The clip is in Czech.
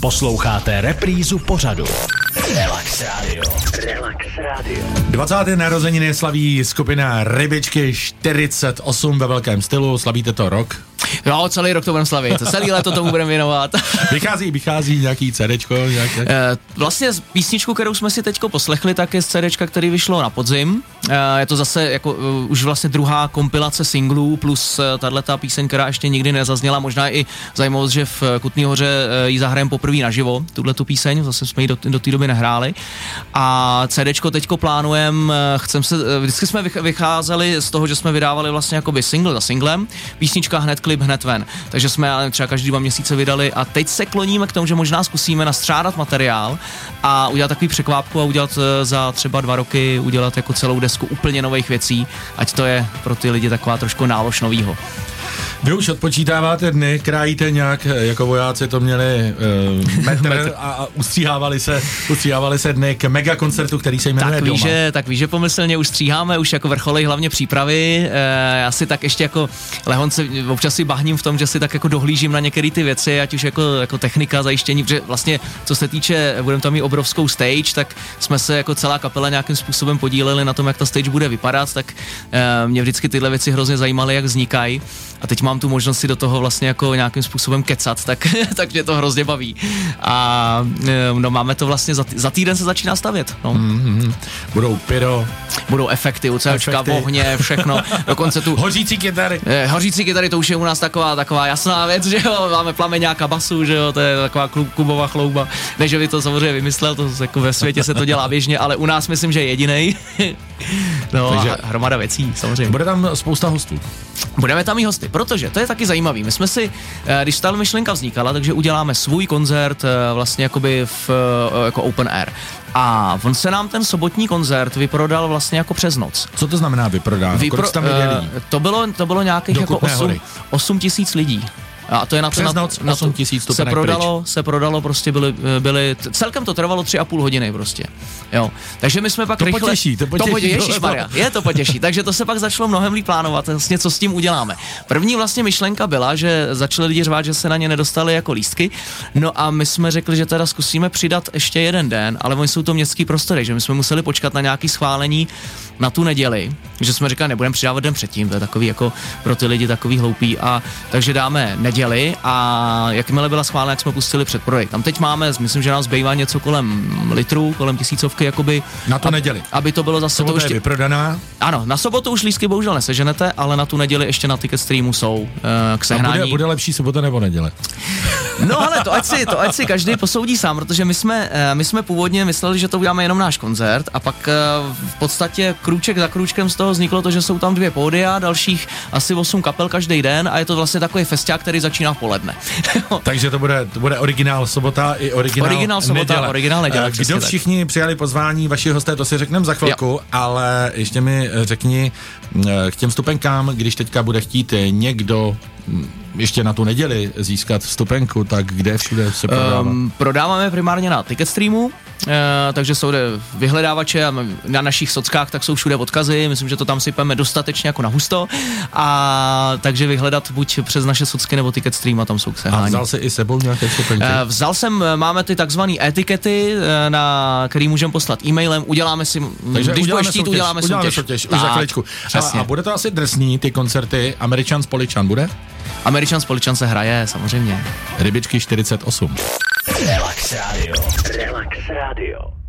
Posloucháte reprízu pořadu Relax Radio. 20. narozeniny slaví skupina Rybičky 48 ve velkém stylu. Slavíte to rok? No, celý rok to budeme slavit, celý léto tomu budeme věnovat. Vychází nějaký CDčko? Nějak. Vlastně písničku, kterou jsme si teďko poslechli, tak je z CDčka, který vyšlo na podzim. Je to zase jako už vlastně druhá kompilace singlů, plus tato píseň, která ještě nikdy nezazněla. Možná i zajímavost, že v Kutný Hoře ji zahrajeme poprvé naživo, tuhletu píseň, zase jsme ji do té doby nehráli. A CDčko teďko plánujeme, vždycky jsme vycházeli z toho, že jsme vydávali vlastně jakoby single za singlem, písnička hned, klip hned ven. Takže jsme třeba každý 2 měsíce vydali a teď se kloníme k tomu, že možná zkusíme nastřádat materiál a udělat takový překvápku a udělat za třeba 2 roky, udělat jako celou desku úplně nových věcí, ať to je pro ty lidi taková trošku nálož novýho. Vy už odpočítáváte dny, krájíte nějak, jako vojáci to měli metr a ustříhávali se dny k megakoncertu, který se jmenuje Doma. Tak víš, že pomyslně už stříháme, už jako vrcholej hlavně přípravy. Já si tak ještě jako lehonce občas si bahním v tom, že si tak jako dohlížím na některé ty věci, ať už jako technika, zajištění, protože vlastně co se týče, budeme tam mít obrovskou stage, tak jsme se jako celá kapela nějakým způsobem podíleli na tom, jak ta stage bude vypadat, tak mě vždycky tyhle věci hrozně zajímaly, jak vznikají. A teď mám tu možnost si do toho vlastně jako nějakým způsobem kecat, tak mě to hrozně baví. A no, máme to vlastně, za týden se začíná stavět. No. Budou pyro. Budou efekty, UCčka, ohně, všechno. Dokonce tu... Hořící kytary, to už je u nás taková jasná věc, že jo, máme plameňáka basu, že jo, to je taková klubová chlouba. Ne, že by to samozřejmě vymyslel, to jako ve světě se to dělá běžně, ale u nás myslím, že je jedinej. No, takže hromada věcí, samozřejmě. Bude tam spousta hostů. Budeme tam i hosty, protože to je taky zajímavý. My jsme si, když ta myšlenka vznikala, takže uděláme svůj koncert vlastně jakoby jako open air. A on se nám ten sobotní koncert vyprodal vlastně jako přes noc. Co to znamená vyprodal? To bylo nějakých jako 8 tisíc lidí. A to je na to, na 8 000 se prodalo, prostě byly, celkem to trvalo 3,5 hodiny prostě, jo, takže my jsme pak to potěší, takže to se pak začalo mnohem líp plánovat, vlastně co s tím uděláme. První vlastně myšlenka byla, že začali lidi řvát, že se na ně nedostali jako lístky, no a my jsme řekli, že teda zkusíme přidat ještě jeden den, ale oni jsou to městský prostory, že my jsme museli počkat na nějaký schválení na tu neděli, že jsme říkali, nebudeme přidávat den předtím, to je takový jako pro ty lidi takový hloupý, a takže dáme neděli, a jakmile byla schválena, jak jsme pustili předprodej. Tam teď máme, myslím, že nám zbývá něco kolem litru, kolem 1000 jakoby. Na tu neděli. Aby to bylo zase to ještě vyprodaná. Ano, na sobotu už lístky bohužel neseženete, ale na tu neděli ještě na Ticketstreamu jsou k sehnání. A bude lepší sobota nebo neděle? No hele, to ať si každý posoudí sám, protože my jsme původně mysleli, že to uděláme jenom náš koncert, a pak v podstatě krůček za krůčkem z toho vzniklo to, že jsou tam 2 pódia, dalších asi 8 kapel každý den, a je to vlastně takový festiák, který začíná v poledne. Takže to bude originál sobota i originál sobota, originál neděle. Kdo všichni přijali pozvání, vaši hosté, to si řekneme za chvilku, jo. Ale ještě mi řekni k těm vstupenkám, když teďka bude chtít někdo ještě na tu neděli získat vstupenku, tak kde všude se prodává? Prodáváme primárně na Ticketstreamu, takže jsou vyhledávače a na našich sockách, tak jsou všude odkazy, myslím, že to tam sypeme dostatečně jako na husto, a takže vyhledat buď přes naše socky nebo Ticketstream, a tam jsou k sehnání. A vzal jsi i sebou nějaké vstupenky? Vzal jsem, máme ty takzvané etikety, na který můžeme poslat e-mailem, uděláme si, takže když budeš chtít, uděláme soutěž. Už za chviličku. A bude to asi drsný, ty koncerty, Američan s Poličan bude? Američan Poličan se hraje, samozřejmě. Rybičky 48. Relax Radio.